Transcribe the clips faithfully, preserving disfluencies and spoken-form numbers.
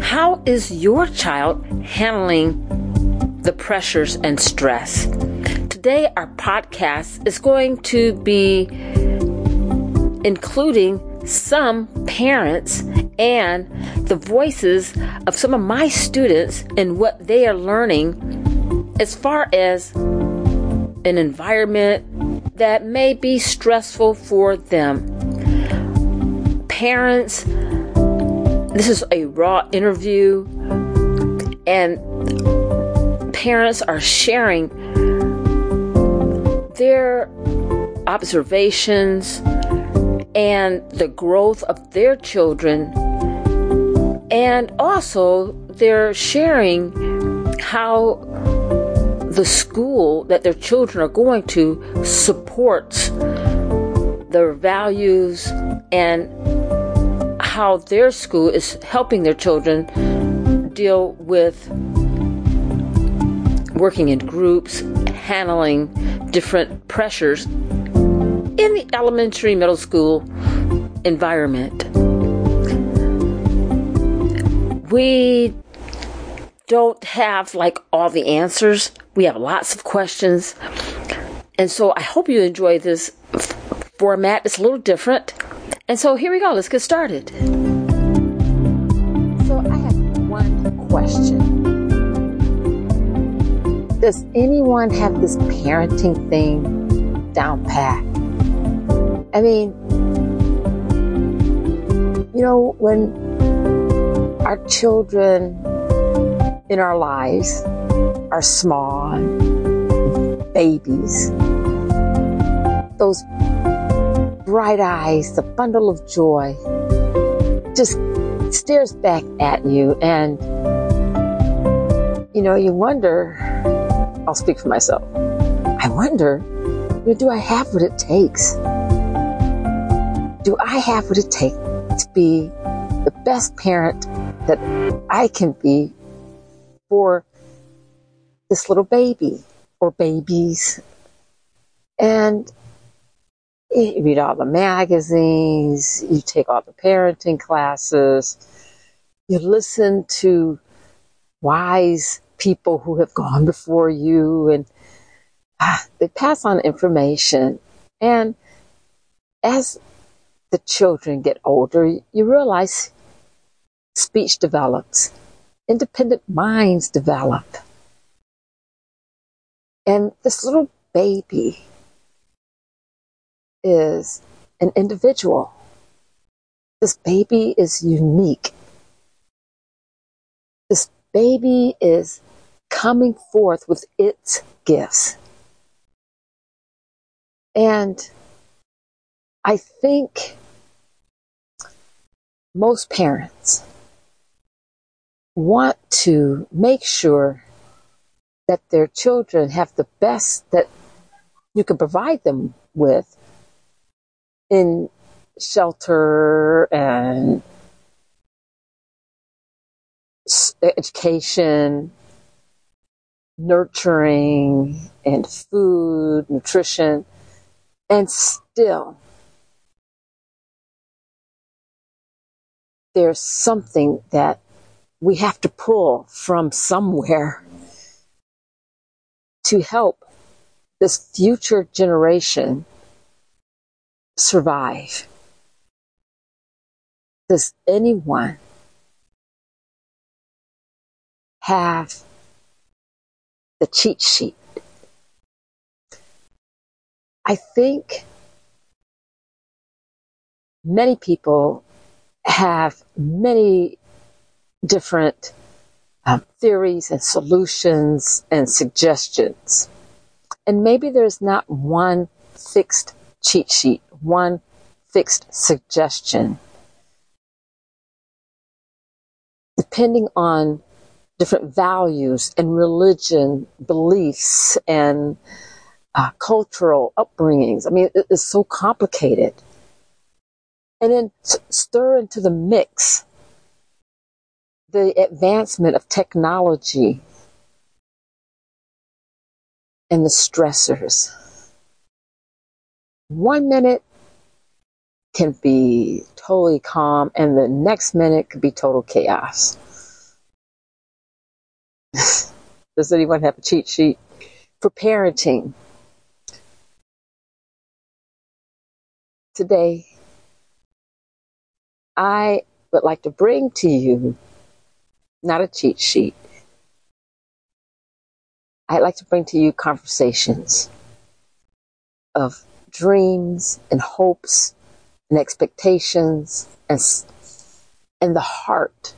How is your child handling the pressures and stress? Today, our podcast is going to be including some parents and the voices of some of my students and what they are learning as far as an environment that may be stressful for them. Parents, this is a raw interview, and parents are sharing their observations and the growth of their children, and also they're sharing how the school that their children are going to supports their values and how their school is helping their children deal with working in groups, handling different pressures in the elementary, middle school environment. We don't have like all the answers. We have lots of questions. And so I hope you enjoy this format. It's a little different. And so here we go. Let's get started. So I have one question. Does anyone have this parenting thing down pat? I mean, you know, when our children in our lives are small, babies, those bright eyes, the bundle of joy just stares back at you. And, you know, you wonder, I'll speak for myself. I wonder, do I have what it takes? Do I have what it takes to be the best parent that I can be for this little baby or babies? And you read all the magazines, you take all the parenting classes, you listen to wise people who have gone before you, and ah, they pass on information. And as the children get older, you realize speech develops, independent minds develop. And this little baby is an individual. This baby is unique. This baby is coming forth with its gifts. And I think most parents want to make sure that their children have the best that you can provide them with in shelter and education, nurturing, and food, nutrition, and still there's something that we have to pull from somewhere to help this future generation survive. Does anyone have the cheat sheet? I think many people have many different um, theories and solutions and suggestions. And maybe there's not one fixed cheat sheet, one fixed suggestion, depending on different values and religion, beliefs, and uh, cultural upbringings. I mean, it, it's so complicated. And then s- stir into the mix the advancement of technology and the stressors. One minute can be totally calm, and the next minute could be total chaos. Does anyone have a cheat sheet for parenting? Today, I would like to bring to you not a cheat sheet. I'd like to bring to you conversations of dreams and hopes and expectations and, and the heart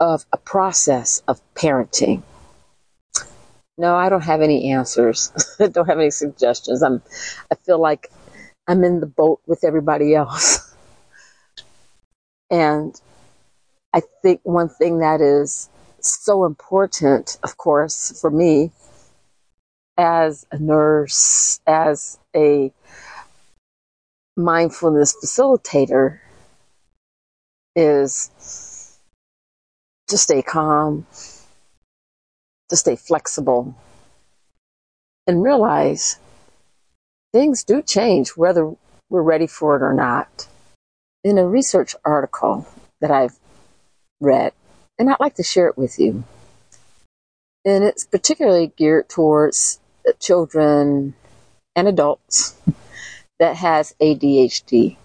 of a process of parenting. No, I don't have any answers. I don't have any suggestions. I'm, I feel like I'm in the boat with everybody else. And I think one thing that is so important, of course, for me as a nurse, as a mindfulness facilitator, is to stay calm, to stay flexible, and realize things do change whether we're ready for it or not. In a research article that I've read, and I'd like to share it with you. And it's particularly geared towards children and adults that has A D H D.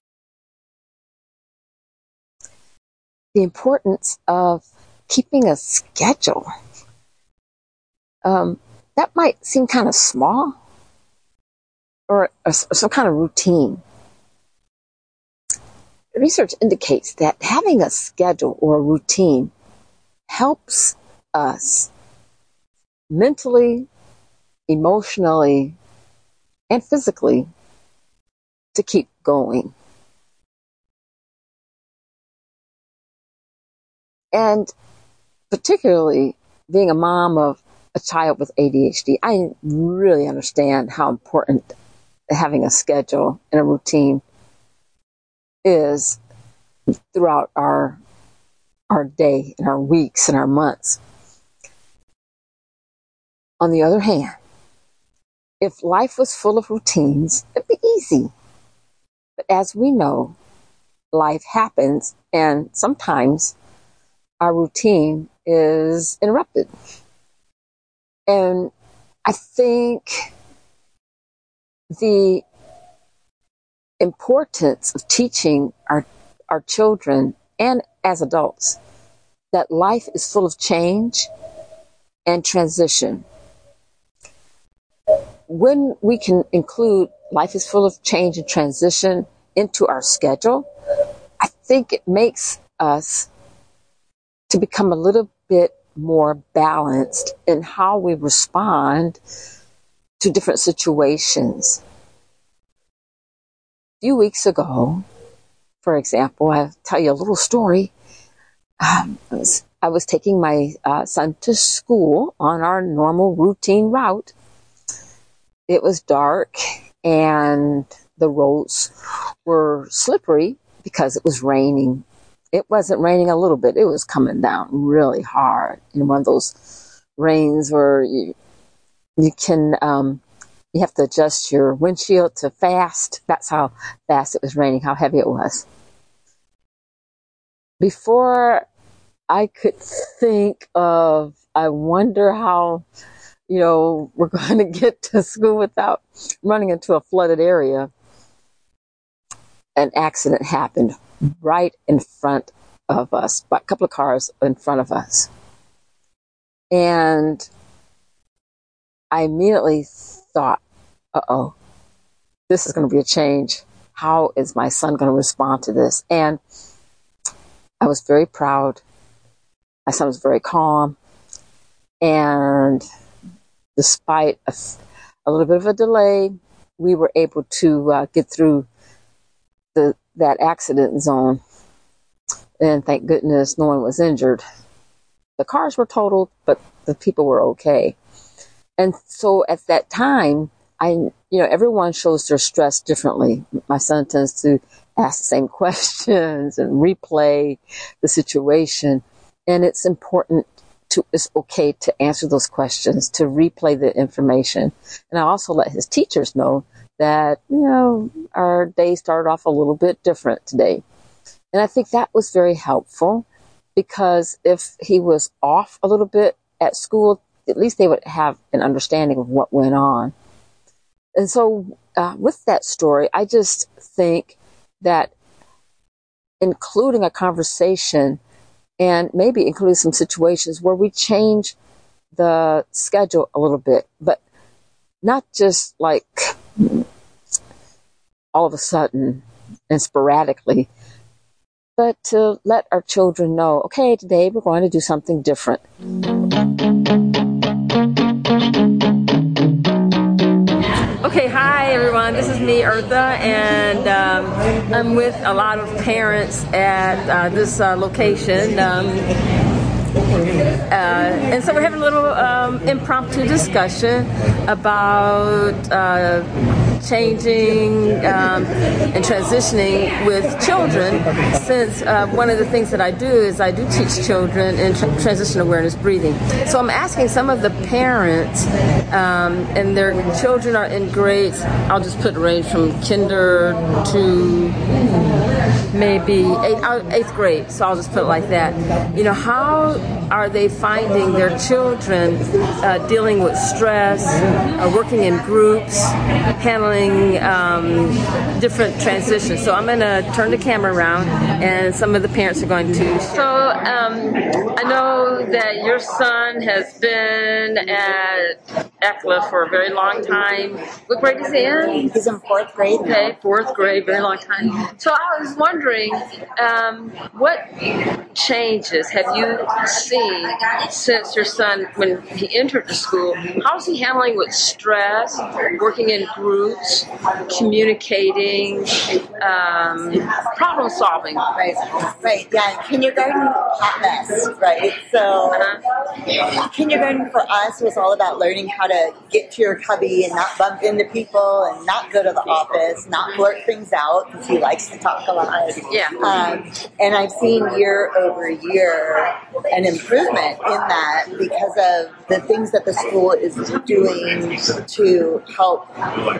The importance of keeping a schedule. Um, that might seem kind of small, or, or some kind of routine. Research indicates that having a schedule or a routine helps us mentally, emotionally, and physically to keep going. And particularly being a mom of a child with A D H D, I really understand how important having a schedule and a routine is throughout our our day and our weeks and our months. On the other hand, if life was full of routines, it'd be easy. But as we know, life happens, and sometimes our routine is interrupted. And I think the importance of teaching our our children and as adults, that life is full of change and transition. When we can include life is full of change and transition into our schedule, I think it makes us to become a little bit more balanced in how we respond to different situations. A few weeks ago, for example, I'll tell you a little story. Um, I, was, I was taking my uh, son to school on our normal routine route. It was dark and the roads were slippery because it was raining. It wasn't raining a little bit. It was coming down really hard. And one of those rains where you, you can... Um, You have to adjust your windshield to fast. That's how fast it was raining, how heavy it was. Before I could think of, I wonder how, you know, we're going to get to school without running into a flooded area, an accident happened right in front of us, a couple of cars in front of us. And I immediately thought, uh-oh, this is going to be a change. How is my son going to respond to this? And I was very proud. My son was very calm. And despite a, a little bit of a delay, we were able to uh, get through the that accident zone. And thank goodness no one was injured. The cars were totaled, but the people were okay. And so at that time, I, you know, everyone shows their stress differently. My son tends to ask the same questions and replay the situation. And it's important to, it's okay to answer those questions, to replay the information. And I also let his teachers know that, you know, our day started off a little bit different today. And I think that was very helpful, because if he was off a little bit at school, at least they would have an understanding of what went on. And so uh, with that story, I just think that including a conversation and maybe including some situations where we change the schedule a little bit, but not just like all of a sudden and sporadically, but to let our children know, okay, today we're going to do something different. Okay, hi everyone, this is me, Eartha, and um, I'm with a lot of parents at uh, this uh, location. Um, Uh, and so we're having a little um, impromptu discussion about uh, changing um, and transitioning with children, since uh, one of the things that I do is I do teach children in tra- transition awareness breathing. So I'm asking some of the parents, um, and their children are in grades, I'll just put range from kinder to maybe eighth, eighth grade, so I'll just put it like that. You know, how are they finding their children uh, dealing with stress, uh, working in groups, handling um, different transitions? So I'm going to turn the camera around, and some of the parents are going to. So um, I know that your son has been at E C L A for a very long time. What grade is he in? He's in fourth grade. Okay, fourth grade, very long time. So I was wondering, um, what changes have you seen since your son, when he entered the school? How's he handling with stress, working in groups, communicating, um, problem solving? Right, right, yeah, kindergarten, hot mess, right? So uh-huh. Kindergarten for us was all about learning how to get to your cubby and not bump into people and not go to the office, not blurt things out, because he likes to talk a lot. Yeah. Um, and I've seen year over year an improvement in that because of the things that the school is doing to help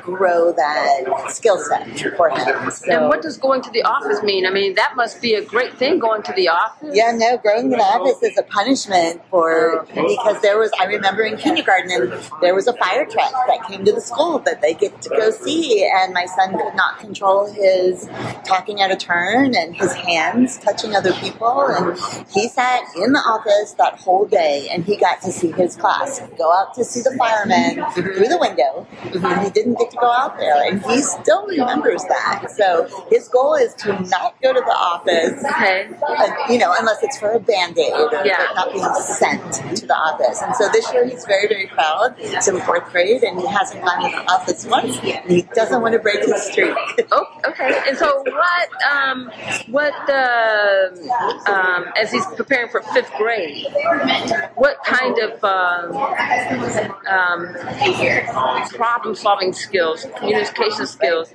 grow that skill set for him. So, and what does going to the office mean? I mean, that must be a great thing, going to the office. Yeah, no, going to the office is a punishment for, because there was, I remember in kindergarten, and there was a fire truck that came to the school that they get to go see, and my son could not control his talking out of turn and his hands touching other people, and he sat in the office that whole day, and he got to see his class go out to see the firemen through the window, and he didn't get to go out there, and he still remembers that. So his goal is to not go to the office, okay. uh, you know, unless it's for a Band-Aid or yeah. not being sent to the office. And so this year he's very, very proud. He's in fourth grade, and he hasn't gone to the office once, and he doesn't want to break his streak. Oh, okay. And so what, um, what uh, um, as he's preparing for fifth grade, what kind of um, um, problem-solving skills, communication skills,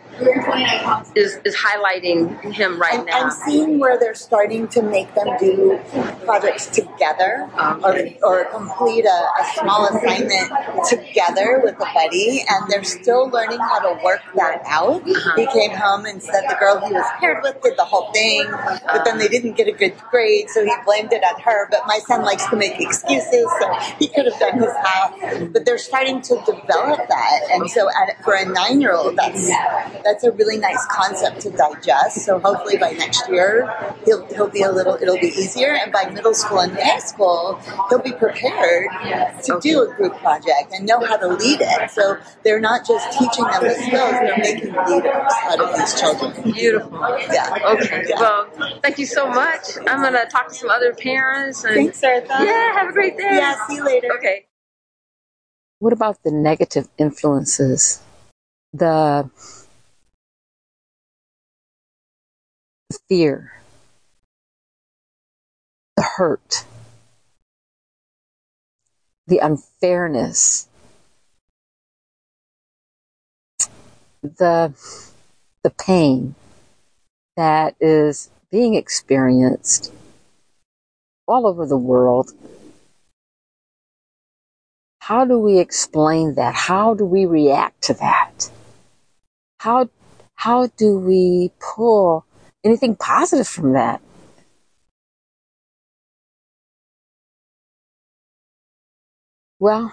is, is highlighting him right I'm, now? I'm seeing where they're starting to make them do projects together, okay. or, or complete a, a small assignment together with a buddy, and they're still learning how to work that out. Uh-huh. He came home and said the girl he was paired with did the whole thing, but then they didn't get a good grade, so he blamed it on her, but my son likes to make excuses, so he could have done his half. But they're starting to develop that, and so at, for a nine-year-old, that's that's a really nice concept to digest. So hopefully by next year, he'll he'll be a little it'll be easier, and by middle school and high school, he'll be prepared to okay. do a group project and know how to lead it. So they're not just teaching them the skills; they're making leaders out of these children. Beautiful. Yeah. Okay. Yeah. Well, thank you so much. I'm gonna talk to some other parents. And Thanks, Eartha. Yeah, have a great day. Yeah, see you later. Okay. What about the negative influences? The fear, the hurt, the unfairness, the, the pain that is being experienced all over the world. How do we explain that? How do we react to that? How, how do we pull anything positive from that? Well,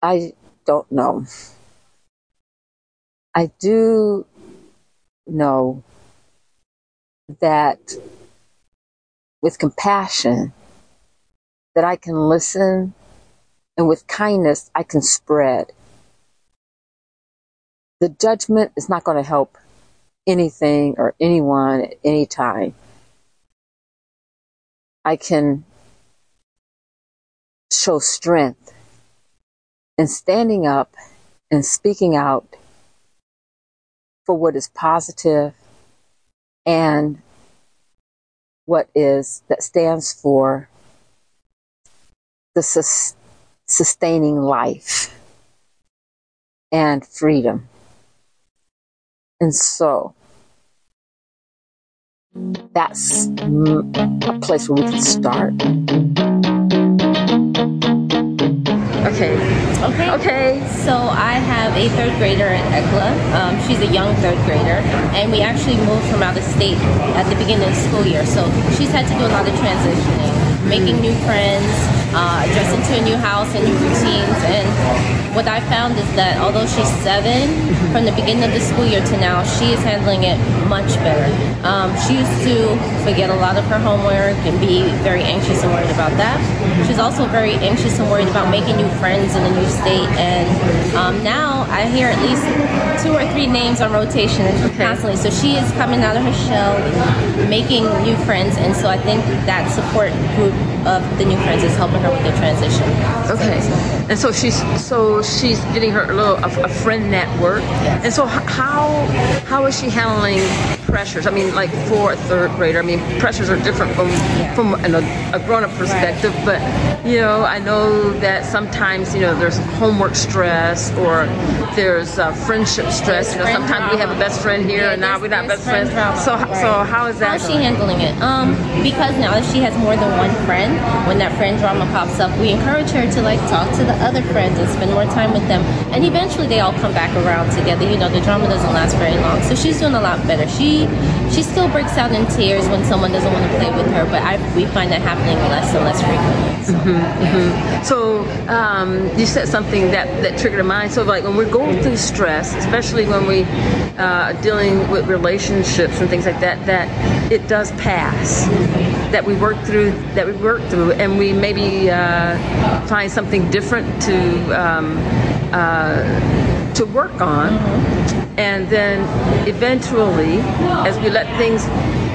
I don't know. I do know that with compassion that I can listen, and with kindness I can spread. The judgment is not going to help anything or anyone at any time. I can show strength in standing up and speaking out for what is positive and what is that stands for the sus- sustaining life and freedom. And so that's a place where we can start. Okay. Okay. Okay. So I have a third grader at E C L A. Um, she's a young third grader, and we actually moved from out of state at the beginning of the school year. So she's had to do a lot of transitioning, making new friends, uh, adjusting to a new house and new routines. And what I found is that although she's seven, from the beginning of the school year to now, she is handling it much better. Um, she used to forget a lot of her homework and be very anxious and worried about that. She's also very anxious and worried about making new friends in a new state. And um, now I hear at least two or three names on rotation okay. constantly. So she is coming out of her shell, making new friends. And so I think that support group of the new friends is helping her with the transition. Okay. So, and so she's so she's getting her little a, a friend network. Yes. And so how how is she handling pressures? I mean, like for a third grader, I mean, pressures are different from yeah. from an, a grown-up perspective. Right. But you know, I know that sometimes you know there's homework stress or there's uh, friendship stress. There's you know, sometimes drama. We have a best friend here, yeah, and now we're not best friend friends. So right. so how is that? How's she handling it? Um, because now that she has more than one friend, when that friend drama pops up, we encourage her to like talk to the other friends and spend more time with them. And eventually, they all come back around together. You know, the drama doesn't last very long. So she's doing a lot better. She She still breaks out in tears when someone doesn't want to play with her, but I, we find that happening less and less frequently. So, mm-hmm, yeah. mm-hmm. so um, you said something that, that triggered a mind. So like when we're going through stress, especially when we uh, are dealing with relationships and things like that, that it does pass. That we work through, that we work through, and we maybe uh, find something different to um, uh, to work on. Mm-hmm. And then eventually, as we let things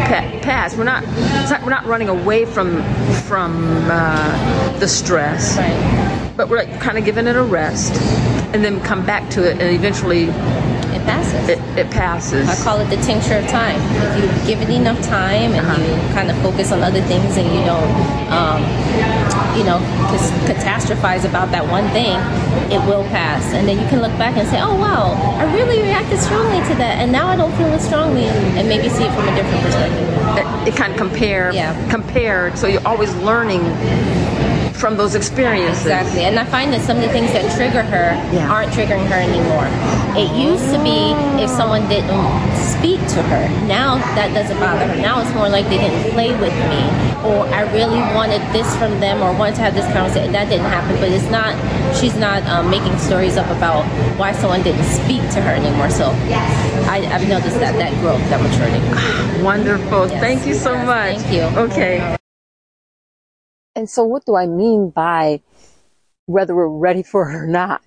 pa- pass, we're not, not we're not running away from from uh, the stress, right. But we're like kind of giving it a rest, and then come back to it, and eventually it passes. It, it passes. I call it the tincture of time. If you give it enough time, and uh-huh. you kind of focus on other things, and you don't, um, you know, catastrophize about that one thing, it will pass. And then you can look back and say, oh wow, I really reacted strongly to that, and now I don't feel as strongly, and maybe see it from a different perspective. It, it kind of compare, yeah. compared, so you're always learning from those experiences. Exactly. And I find that some of the things that trigger her yeah. aren't triggering her anymore. It used to be if someone didn't speak to her. Now that doesn't bother her. Now it's more like they didn't play with me, or I really wanted this from them, or wanted to have this conversation. That didn't happen. But it's not, she's not um, making stories up about why someone didn't speak to her anymore. So yes. I, I've noticed that, that growth, that maturity. Wonderful. Yes. Thank you so yes. much. Thank you. Okay. And so what do I mean by whether we're ready for it or not?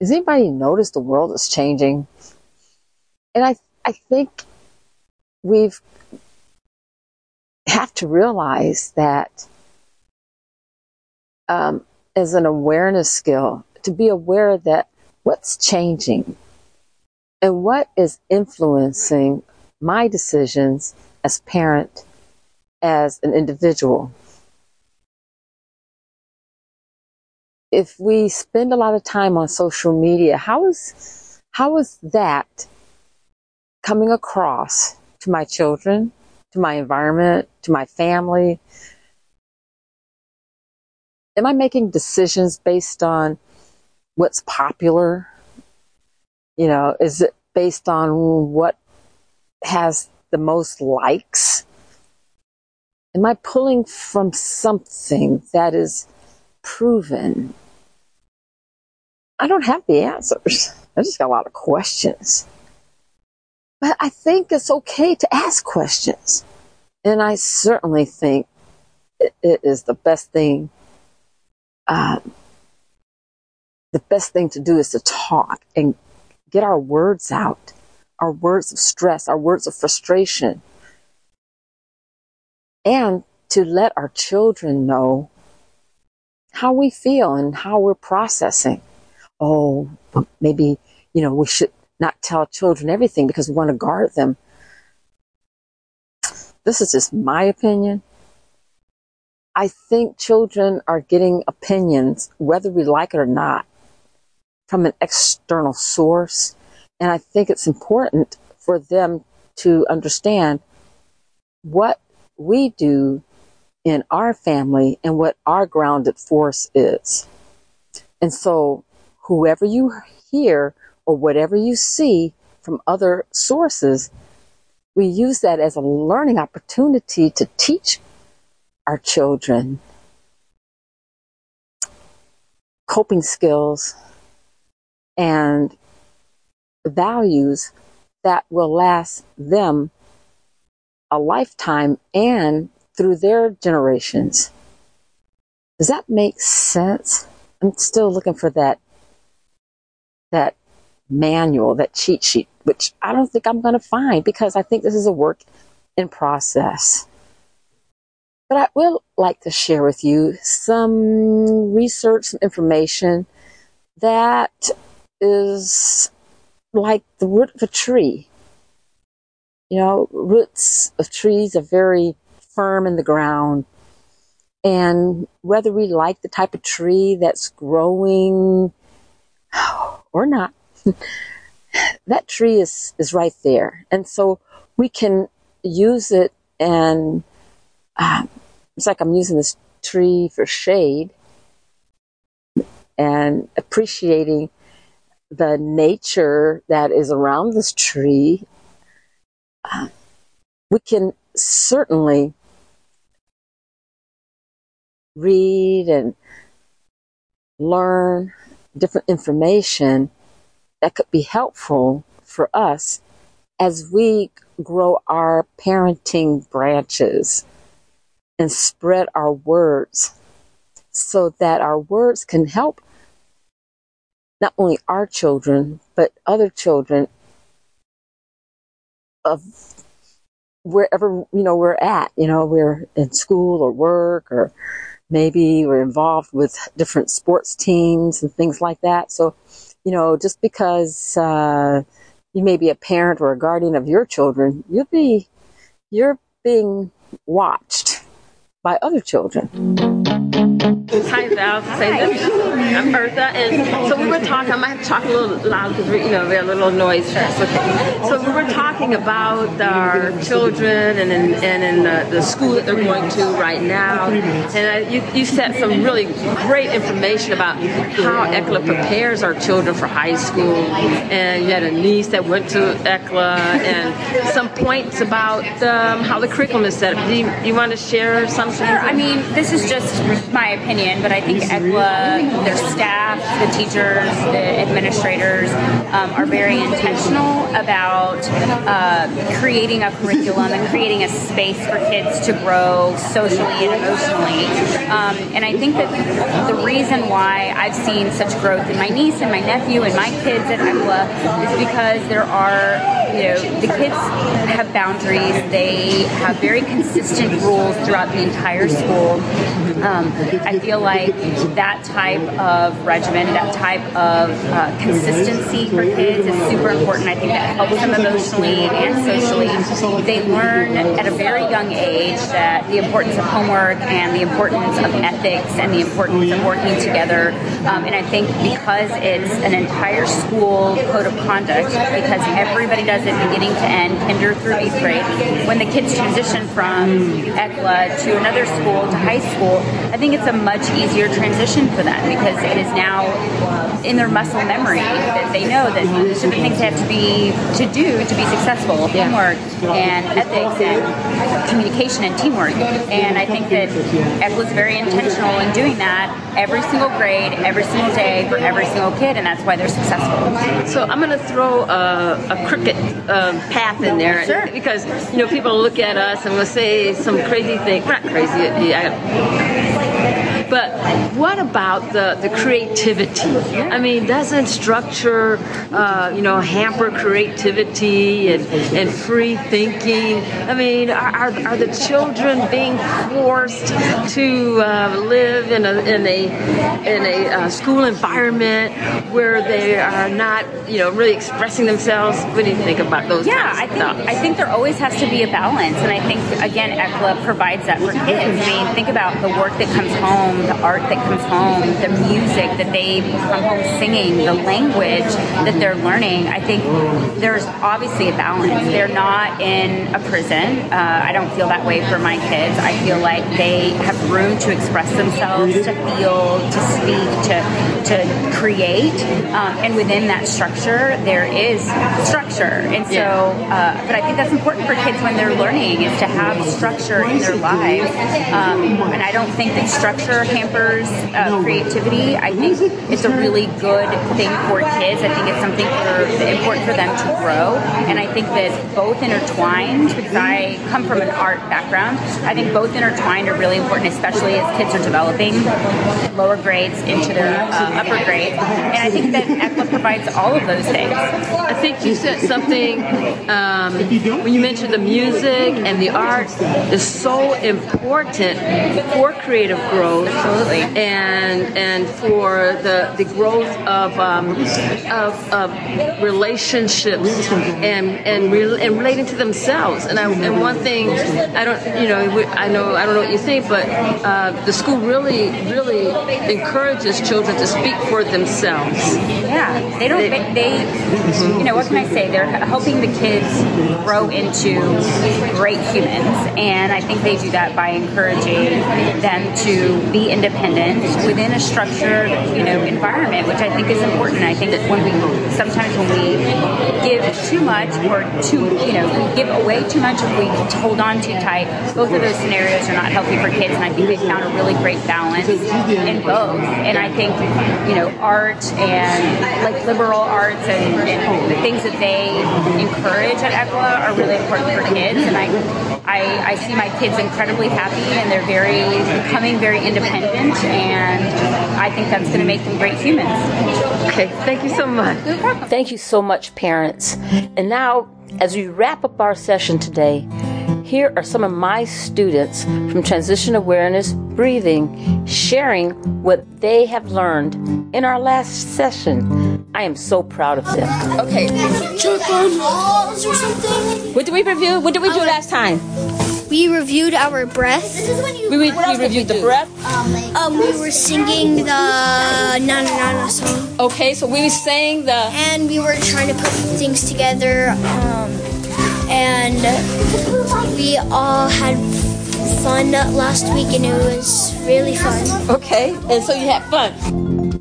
Does anybody notice the world is changing? And I I think we've have to realize that um, as an awareness skill, to be aware that what's changing and what is influencing my decisions as parent, as an individual. if we spend a lot of time on social media, how is, how is that coming across to my children, to my environment, to my family? Am I making decisions based on what's popular? You know, is it based on what has the most likes? Am I pulling from something that is proven? I don't have the answers. I just got a lot of questions. But I think it's okay to ask questions. And I certainly think it, it is the best thing. Uh, the best thing to do is to talk and get our words out, our words of stress, our words of frustration, and to let our children know how we feel and how we're processing. Oh, maybe, you know, we should not tell children everything because we want to guard them. This is just my opinion. I think children are getting opinions, whether we like it or not, from an external source. And I think it's important for them to understand what we do in our family and what our grounded force is. And so whoever you hear or whatever you see from other sources, we use that as a learning opportunity to teach our children coping skills and values that will last them a lifetime and through their generations. Does that make sense? I'm still looking for that that manual, that cheat sheet, which I don't think I'm going to find because I think this is a work in process. But I will like to share with you some research, some information that is like the root of a tree. You know, roots of trees are very firm in the ground. And whether we like the type of tree that's growing or not, that tree is, is right there. And so we can use it and uh, it's like I'm using this tree for shade and appreciating the nature that is around this tree. Uh, we can certainly read and learn different information that could be helpful for us as we grow our parenting branches and spread our words so that our words can help not only our children, but other children of wherever, you know, we're at. You know, we're in school or work, or maybe we're involved with different sports teams and things like that. So, you know, just because uh, you may be a parent or a guardian of your children, you'll be, you're being watched by other children. Hi, Val. I'm Eartha, and so we were talking. I might have to talk a little loud because we, you know, we have a little noise. So we were talking about our children and in, and in the, the school that they're going to right now. And I, you, you said some really great information about how E C L A prepares our children for high school. And you had a niece that went to E C L A, and some points about um, how the curriculum is set up. Do you, you want to share something? Sure. I mean, this is just my opinion, but I think E C L A, their staff, the teachers, the administrators um, are very intentional about uh, creating a curriculum and creating a space for kids to grow socially and emotionally. Um, and I think that the reason why I've seen such growth in my niece and my nephew and my kids at E C L A is because there are, you know, the kids have boundaries. They have very consistent rules throughout the entire school. Um, I feel like that type of regimen, that type of uh, consistency for kids is super important. I think that helps them emotionally and socially. they learn at a very young age that the importance of homework and the importance of ethics and the importance of working together. Um, and I think because it's an entire school code of conduct, because everybody does it beginning to end, kinder through eighth grade, when the kids transition from E C L A to another school to high school, I think it's a much easier transition for them because it is now in their muscle memory that they know that these are the things they have to be to do to be successful, homework and ethics and communication and teamwork. And I think that E C L A is very intentional in doing that every single grade, every single day for every single kid, and that's why they're successful. So I'm going to throw a, a cricket uh, path in there. Sure. Because, you know, people look at us and will say some crazy thing. Not crazy. Yeah. But what about the, the creativity? I mean, doesn't structure, uh, you know, hamper creativity and, and free thinking? I mean, are, are the children being forced to uh, live in a in a in a uh, school environment where they are not, you know, really expressing themselves? What do you think about those? Yeah, I think thoughts? I think there always has to be a balance, and I think again, E C L A provides that for kids. I mean, think about the work that comes home, the art that comes home, the music that they come home singing, the language that they're learning. I think there's obviously a balance. They're not in a prison. Uh, I don't feel that way for my kids. I feel like they have room to express themselves, to feel, to speak, to to create. Um, and within that structure, there is structure. And so, uh, but I think that's important for kids when they're learning, is to have structure in their lives. Um, and I don't think that structure hampers uh, creativity. I think it's a really good thing for kids. I think it's something for, important for them to grow. And I think that both intertwined, because I come from an art background, I think both intertwined are really important, especially as kids are developing lower grades into their uh, upper grades. And I think that E C L A provides all of those things. I think you said something um, when you mentioned the music and the arts is so important for creative growth. Absolutely. And, and for the, the growth of, um, of of relationships and and, re- and relating to themselves. And, I, and one thing I don't you know we, I know I don't know what you think, but uh, the school really really encourages children to speak for themselves. Yeah, they don't. They, they you know, what can I say? They're helping the kids grow into great humans, and I think they do that by encouraging them to be independent within a structured, you know, environment, which I think is important. I think that when we sometimes when we give too much or too, you know, we give away too much, if we hold on too tight, both of those scenarios are not healthy for kids. And I think they found a really great balance in both. And I think, you know, art and like liberal arts and, and the things that they encourage at E C L A are really important for kids. And I, I, I see my kids incredibly happy, and they're very becoming very independent. And I think that's going to make them great humans. Okay, thank you so much. Thank you so much, parents. And now, as we wrap up our session today, here are some of my students from Transition Awareness Breathing sharing what they have learned in our last session. I am so proud of them. Okay. What did we review? What did we do last time? We reviewed our breath. This is when you we, we, we reviewed the do? breath. Um, we were singing the Na Na Na song. Okay, so we were saying the... And we were trying to put things together. Um, and we all had fun last week, and it was really fun. Okay, and so you had fun.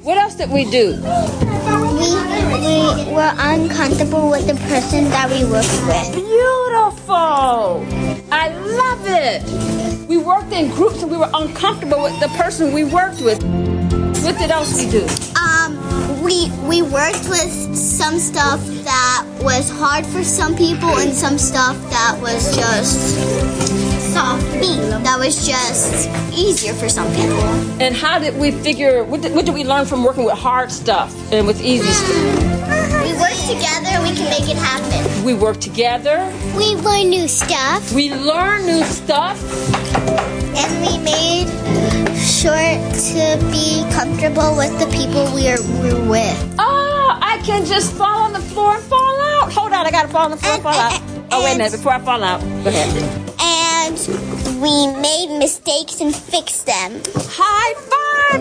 What else did we do? We, we were uncomfortable with the person that we worked with. Beautiful! I love it! We worked in groups and we were uncomfortable with the person we worked with. What did else we do? Um, we we worked with some stuff that was hard for some people and some stuff that was just soft, that was just easier for some people. And how did we figure, what did, what did we learn from working with hard stuff and with easy stuff? We work together, we can make it happen. We work together. We learn new stuff. We learn new stuff. And we made sure to be comfortable with the people we are we're with. Oh, I can just fall on the floor and fall out. Hold on, I gotta fall on the floor and, and fall out. Oh, wait a minute, before I fall out. Go ahead. And we made mistakes and fixed them. High five!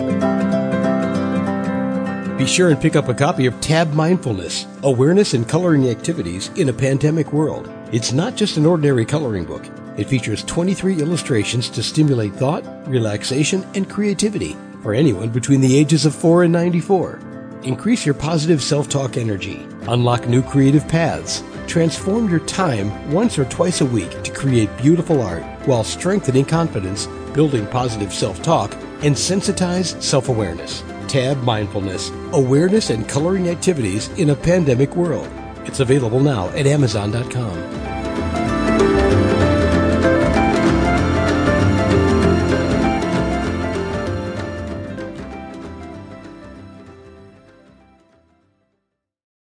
Be sure and pick up a copy of T A B Mindfulness, Awareness and Coloring Activities in a Pandemic World. It's not just an ordinary coloring book. It features twenty-three illustrations to stimulate thought, relaxation, and creativity for anyone between the ages of four and ninety-four. Increase your positive self-talk energy. Unlock new creative paths. Transform your time once or twice a week to create beautiful art while strengthening confidence, building positive self-talk, and sensitize self-awareness. T A B Mindfulness, Awareness and Coloring Activities in a Pandemic World. It's available now at Amazon dot com.